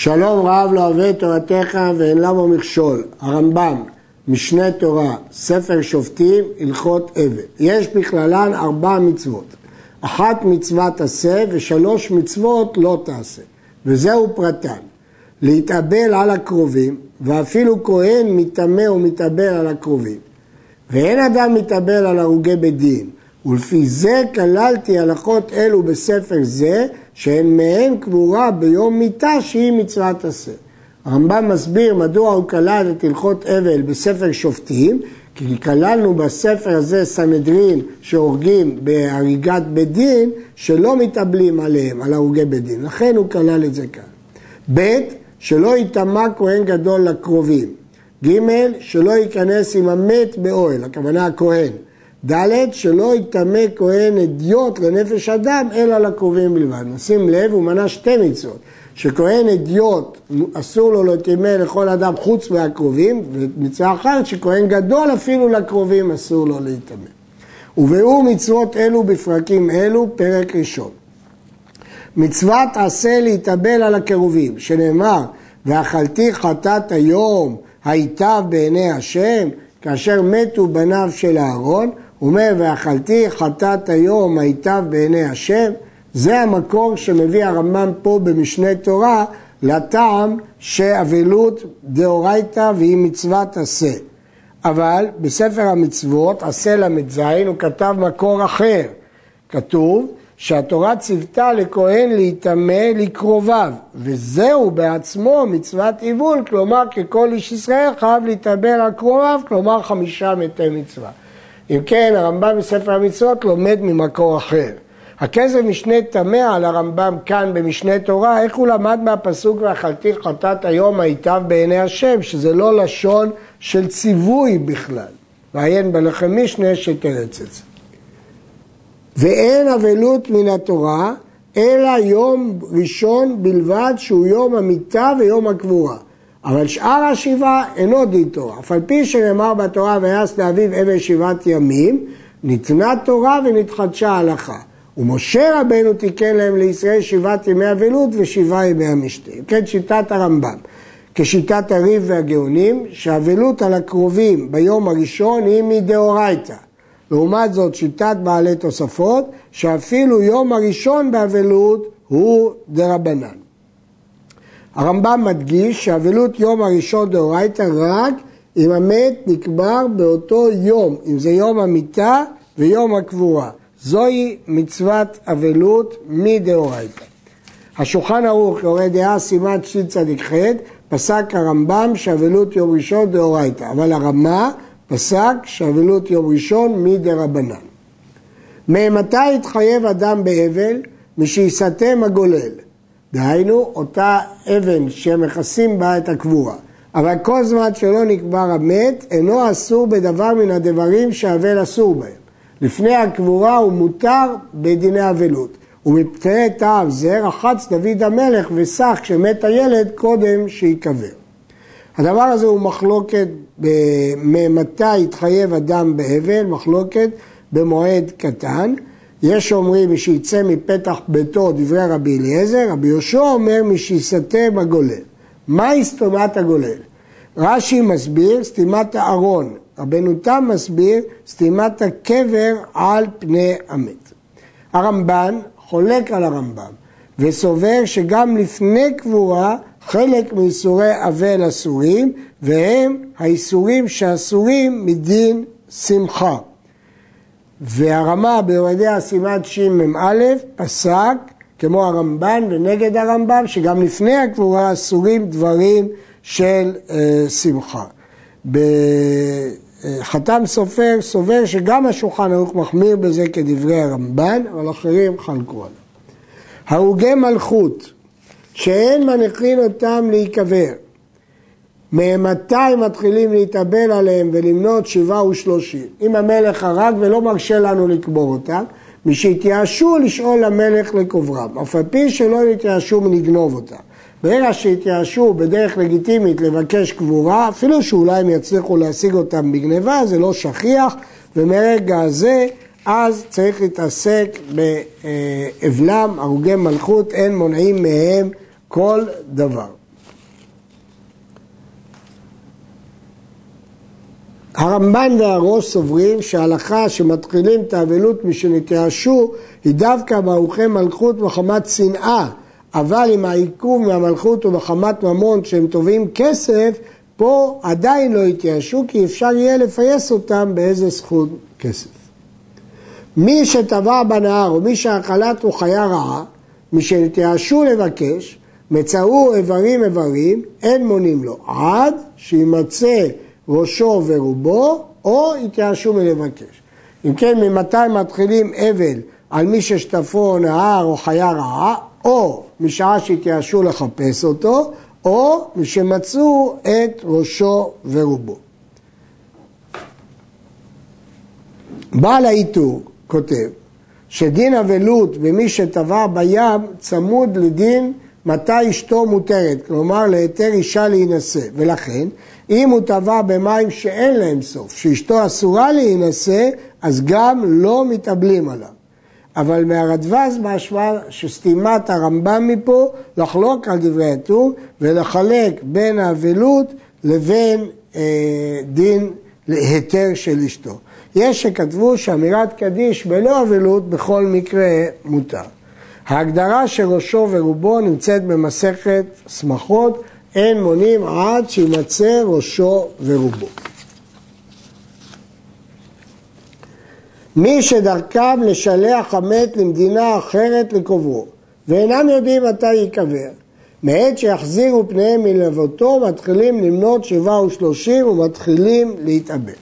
שלום רב לא אוהב תורתך ואין למה מכשול. הרמב"ם, משנה תורה, ספר שופטים, הלכות אבל. יש בכללן 4 מצוות. 1 מצווה תעשה ו3 מצוות לא תעשה. וזהו פרטן. להתאבל על הקרובים, ואפילו כהן מתאמה ומתאבל על הקרובים. ואין אדם מתאבל על הרוגי בדין. ולפי זה כללתי הלכות אלו בספר זה, שהן מהן קבורה ביום מיתה שהיא מצוות עשה. הרמב"ם מסביר מדוע הוא כלל את הלכות אבל בספר שופטים, כי כללנו בספר הזה סנהדרין שהורגים בהריגת בית דין, שלא מתאבלים עליהם, על הרוגי בית דין. לכן הוא כלל את זה כאן. ב' שלא יטמא כהן גדול לקרובים. ג' שלא ייכנס עם המת באוהל, הכוונה הכהן. ד' שלא יטמא כהן אדיוט לנפש אדם, אלא לקרובים בלבד. נשים לב, הוא מנה 2 מצוות. שכהן אדיוט אסור לו להיטמא לכל אדם חוץ מהקרובים, ומצווה אחרת שכהן גדול אפילו לקרובים אסור לו להיטמא. ובאו מצוות אלו בפרקים אלו, פרק ראשון. מצוות עשה להתאבל על הקרובים, שנאמר, ואכלתי חטאת היום, היטב בעיני השם, כאשר מתו בניו של אהרון, הוא אומר, ואכלתי חטאת היום, היטב בעיני השם, זה המקור שמביא הרמב"ם פה במשנה תורה, לטעם שאבלות דאורייתא והיא מצוות עשה. אבל בספר המצוות, עשה למדזין, הוא כתב מקור אחר. כתוב, שהתורה ציוותה לכהן להיטמא לקרוביו, וזהו בעצמו מצוות איבול, כלומר ככל איש ישראל חייב להיטמא לקרוביו, כלומר 5 מתי מצווה. אם כן, הרמב"ם בספר המצוות לומד ממקור אחר. הכסף משנה תמה על הרמב"ם כאן במשנה תורה, איך הוא למד מהפסוק ואכלתי חטאת היום היטב בעיני השם, שזה לא לשון של ציווי בכלל. ועיין בלחמי שני שתרצץ. ואין אבלות מן התורה, אלא יום ראשון בלבד, שהוא יום המיטה ויום הקבורה. אבל שאר 7 אינו דין תורה. אף על פי שנאמר בתורה, ויעש לאביו אבל 7 ימים, ניתנה תורה ונתחדשה ההלכה. ומשה רבנו תיקן להם לישראל 7 ימי אבלות ו7 ימי המשתה. כן, שיטת הרמב"ם. כשיטת הרי"ף והגאונים, שהאבלות על הקרובים ביום הראשון היא מדאורייתא. לעומת זאת שיטת בעלי תוספות, שאפילו יום הראשון באבלות הוא דרבנן. הרמב"ם מדגיש שאבלות יום הראשון דאורייתא רק אם המת נקבר באותו יום, אם זה יום המיטה ויום הקבורה. זוהי מצוות אבלות מדאורייתא. השולחן ארוך, יורה דעה, סימן צ"ח, פסק הרמב"ם שאבלות יום ראשון דאורייתא, אבל הרמה פסק שאבלות יום ראשון מדרבנן. ממתי התחייב אדם באבל? משיסתם הגולל. דהיינו, אותה אבן שמכסים בה את הקבורה. אבל כל זמן שלא נקבר המת, אינו אסור בדבר מן הדברים שהאבל אסור בהם. לפני הקבורה הוא מותר בדיני אבלות. ומפני טעם זה רחץ דוד המלך וסח כשמת הילד קודם שיקבר. הדבר הזה הוא מחלוקת ממתי התחייב אדם באבל, מחלוקת במועד קטן. יש אומרים מי שיצא מפתח ביתו, דברי רבי אליעזר, רבי יהושע אומר מי שיסתם הגולל. מהי סתימת הגולל? רש"י מסביר סתימת הארון, רבנו תם מסביר סתימת הקבר על פני המת. הרמב"ן חולק על הרמב"ם וסובר שגם לפני קבורה חלק מאיסורי אבל אסורים, והם האיסורים שאסורים מדין שמחה. והרמה ביורדיה סימן שמ"א פסק, כמו הרמב"ן ונגד הרמב"ן, שגם לפני הקבורה אסורים דברים של שמחה. בחתם סופר סובר שגם השולחן ארוך מחמיר בזה כדברי הרמב"ן, אבל אחרים חלקו עליו. הרוגי מלכות, שאין מניחין אותם להיקבר. ממתי מתחילים להתאבל עליהם ולמנות 37? אם המלך הרג ולא מרשה לנו לקבור אותם, משהתייאשו לשאול למלך לקוברם, אף על פי שלא התייאשו מלגנוב אותם. ברגע שהתייאשו בדרך לגיטימית לבקש קבורה, אפילו שאולי הם יצליחו להשיג אותם בגניבה, זה לא שכיח, ומרגע הזה אז צריך להתעסק באבלם, הרוגי מלכות, אין מונעים מהם כל דבר. הרמב"ן והראש סוברים שההלכה שמתחילים את האבלות משנתייאשו היא דווקא בערוכי מלכות מחמת שנאה, אבל עם העיכוב מהמלכות ומחמת ממון שהם תובעים כסף, פה עדיין לא התייאשו כי אפשר יהיה לפייס אותם באיזה זכות כסף. מי שטבע בנהר או מי שהחלט הוא חיה רעה, מי שנתייאשו לבקש, מצאו איברים איברים, אין מונים לו, עד שימצא ראשו ורובו, או התייאשו מלבקש. אם כן, ממתי מתחילים אבל על מי ששטפו נהר או חיה רעה, או משעה שהתייאשו לחפש אותו, או משמצאו את ראשו ורובו. בעל הטור כותב שדין אבלות במי שטבע בים צמוד לדין מתי אשתו מותרת, כלומר להיתר אישה להינשא, ולכן אם הוא טבע במים שאין להם סוף, שאשתו אסורה להינשא, אז גם לא מתאבלים עליו. אבל מהרדב"ז בהשוואה שסתימת הרמב"ם מפה לחלוק על דברי הטור ולחלק בין האבלות לבין דין היתר של אשתו. יש שכתבו שאמירת קדיש בלא אבלות בכל מקרה מותר. ההגדרה שראשו ורובו נמצאת במסכת שמחות, אין מונים עד שימצא ראשו ורובו. מי שדרכם לשלח המת למדינה אחרת לקוברו, ואינם יודעים מתי ייקבר, מעת שיחזירו פניהם מלבותו, מתחילים למנות 37 ומתחילים להתאבל.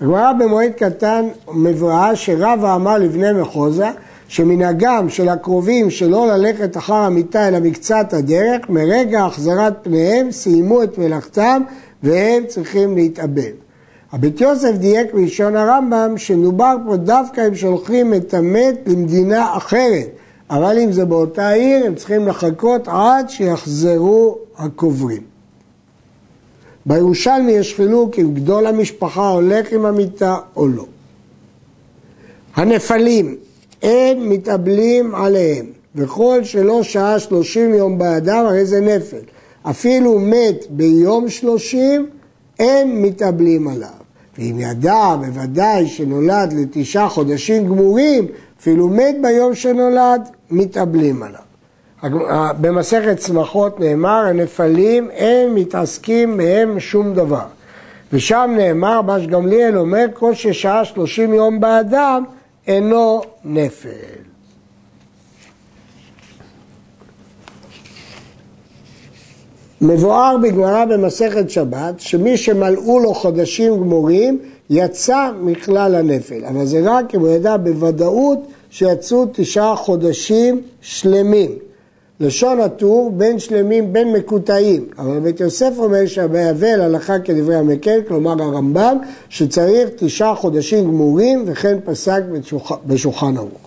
הגמרא במועד קטן מבואה שרבא אמר לבני מחוזה, שמנהגם של הקרובים שלא ללכת אחר המיטה אלא מקצת הדרך, מרגע החזרת פניהם סיימו את מלאכתם והם צריכים להתאבל. הבית יוסף דייק מלשון הרמב"ם שנובר פה דווקא אם שולחים את המת למדינה אחרת, אבל אם זה באותה עיר הם צריכים לחכות עד שיחזרו הקוברים. בירושלמי יש חילוק אם גדול המשפחה הולך עם המיטה או לא. הנפלים אין מתאבלים עליהם, וכל שלא שעה 30 יום באדם הרי זה נפל, אפילו מת ביום 30 אין מתאבלים עליו. ואם ידע בוודאי שנולד ל9 חודשים גמורים, אפילו מת ביום שנולד, מתאבלים עליו. במסכת שמחות נאמר, הנפלים אין מתעסקים מהם שום דבר. ושם נאמר, מה שגמליאל אומר, כל ששעה 30 יום באדם אינו נפל. מבואר בגמרא במסכת שבת שמי שמלאו לו חודשים גמורים יצא מכלל הנפל, אבל זה רק אם הוא ידע בוודאות שיצאו 9 חודשים שלמים. לשון הטור בין שלמים בין מקוטעים, אבל בית יוסף אומר שהבאבל הלכה כדברי המקל, כלומר הרמב"ם, שצריך 9 חודשים גמורים, וכן פסק בשולחן ארוך.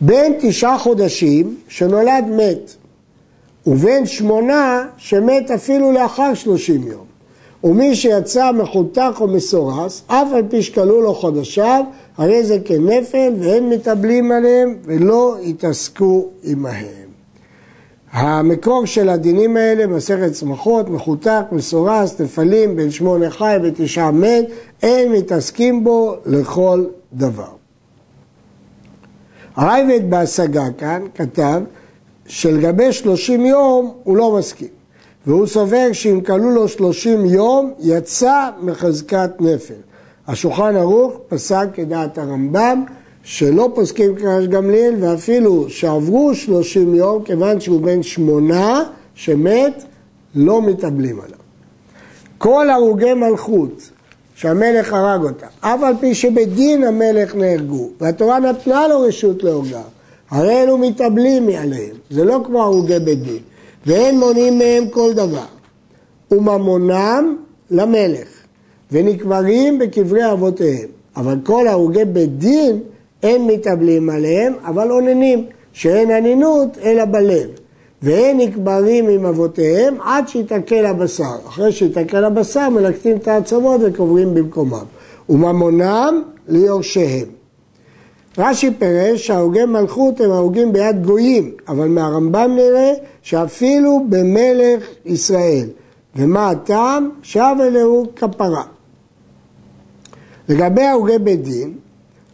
בין 9 חודשים שנולד מת, ובין 8 שמת אפילו לאחר 30 יום. ומי שיצא מחותך או מסורס, אף על פי שקלו לו חודשיו, הרי זה כנפל והם מתאבלים עליהם ולא יתעסקו עמהם. המקור של הדינים האלה, מסכת שמחות, מחותך, מסורס, נפלים, בין 8 חי ו9 מת, הם מתעסקים בו לכל דבר. הרייבד בהשגה כאן כתב, שלגבי 30 יום הוא לא מסכים, והוא סובר שאם קלו לו 30 יום יצא מחזקת נפל. השולחן ארוך פסק כדעת הרמב"ם שלא פוסקים כרש גמליאל, ואפילו שעברו 30 יום, כיוון שהוא בן 8 שמת, לא מתאבלים עליו. כל הרוגי מלכות שהמלך הרג אותם, אף על פי שבדין המלך נהרגו והתורה נתנה לו רשות להורגה, הרי אלו מתאבלים עליהם, זה לא כמו הרוגי בית דין, ואין מונעים מהם כל דבר. וממונם למלך, ונקברים בקברי אבותיהם, אבל כל הרוגי בית דין אין מתאבלים עליהם, אבל עוננים, שאין ענינות אלא בלב, והם נקברים עם אבותיהם עד שיתקל הבשר, אחרי שיתקל הבשר מלקטים את העצמות וקוברים במקומם, וממונם ליורשיהם. רש"י פירש שההוגי מלכות הם ההוגים ביד גויים, אבל מהרמב"ם נראה שאפילו במלך ישראל. ומה הטעם? שהאבל הוא כפרה. לגבי ההוגה בית דין,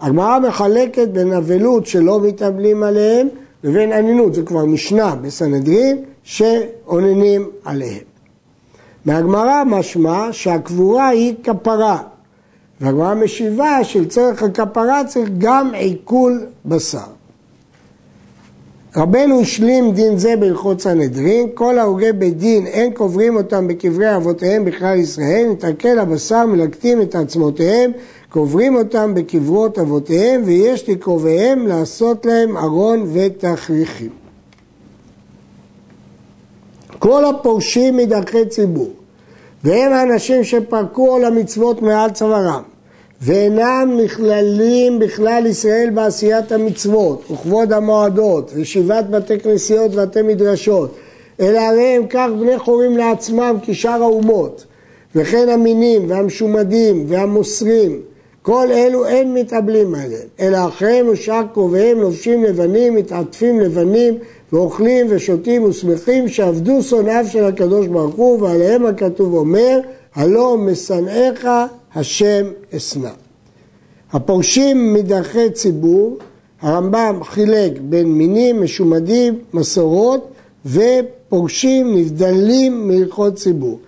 הגמרא מחלקת בין אבלות שלא מתאבלים עליהם, לבין אנינות, זה כבר משנה בסנהדרין, שעוננים עליהם. מהגמרא משמע שהקבורה היא כפרה, והגמרא משיבה שלצורך הכפרה צריך גם עיכול בשר. רבנו השלים דין זה בהלכות סנהדרין, כל ההוגה בדין אין קוברים אותם בקברי אבותיהם בכלל ישראל, נתעכל הבשר, מלקטים את עצמותיהם, קוברים אותם בקברות אבותיהם, ויש לקרוביהם לעשות להם ארון ותכריכים. כל הפורשים מדרכי ציבור, והם האנשים שפרקו על המצוות מעל צווארם, ואינם נכללים בכלל ישראל בעשיית המצוות, וכבוד המועדות, ושיבת בתי כנסיות ובתי מדרשות, אלא הרי הם כך בני חורים לעצמם כשאר האומות, וכן המינים והמשומדים והמוסרים, כל אלו אין מתאבלים עליהם, אלא אחריהם ושאר קרוביהם לובשים לבנים, מתעטפים לבנים, ואוכלים ושותים ושמחים שעבדו שונאיו של הקדוש ברוך הוא, ועליהם הכתוב אומר, הלא משנאיך השם אשנא. הפורשים מדרכי ציבור, הרמב"ם חילק בין מינים, משומדים, מסורות, ופורשים נבדלים מהלכות ציבור.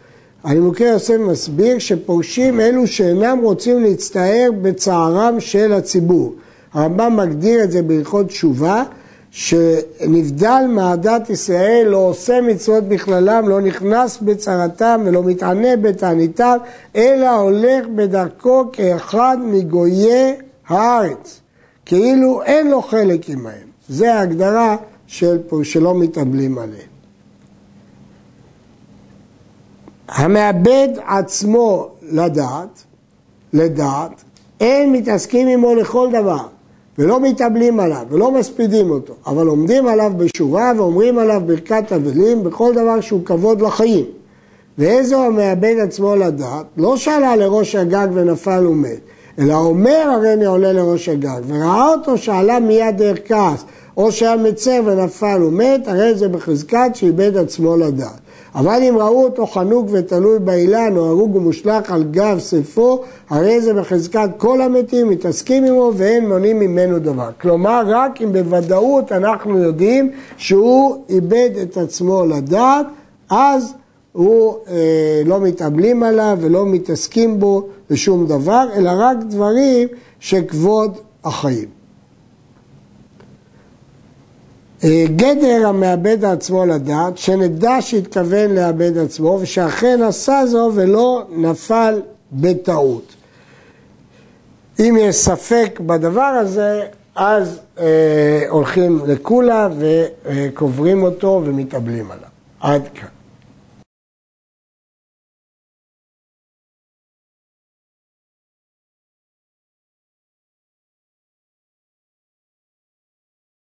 הנימוקי יוסף מסביר שפורשים אלו שאינם רוצים להצטער בצערם של הציבור. הרמב"ם מגדיר את זה בהלכות תשובה, שנבדל מעדת ישראל, לא עושה מצוות בכללם, לא נכנס בצרתם ולא מתענה בתעניתם, אלא הולך בדרכו כאחד מגויי הארץ, כאילו אין לו חלק עמהם. זה ההגדרה שלא מתאבלים עליהם. המאבד עצמו לדעת, אין מתעסקים עמו לכל דבר, ולא מתאבלים עליו, ולא מספידים אותו, אבל עומדים עליו בשורה, ואומרים עליו ברכת אבלים, בכל דבר שהוא כבוד לחיים. ואיזו המאבד עצמו לדעת, לא שעלה לראש הגג ונפל ומת, אלא אומר הרי עולה לראש הגג, וראה אותו שעלה מיד דרך כעס, או שהיה מצר ונפל ומת, הרי זה בחזקת שאיבד עצמו לדעת. אבל אם ראו אותו חנוק ותלוי באילן, או הרוג ומושלך על גב ספו, הרי זה בחזקת כל המתים, מתעסקים עמו ואין מונעים ממנו דבר. כלומר, רק אם בוודאות אנחנו יודעים שהוא איבד את עצמו לדעת, אז הוא לא מתאבלים עליו ולא מתעסקים בו לשום דבר, אלא רק דברים שכבוד החיים. גדר המאבד עצמו לדעת, שנדע שהתכוון לאבד עצמו, ושאכן עשה זו ולא נפל בטעות. אם יש ספק בדבר הזה, אז הולכים לקולה וקוברים אותו ומתאבלים עליו. עד כאן.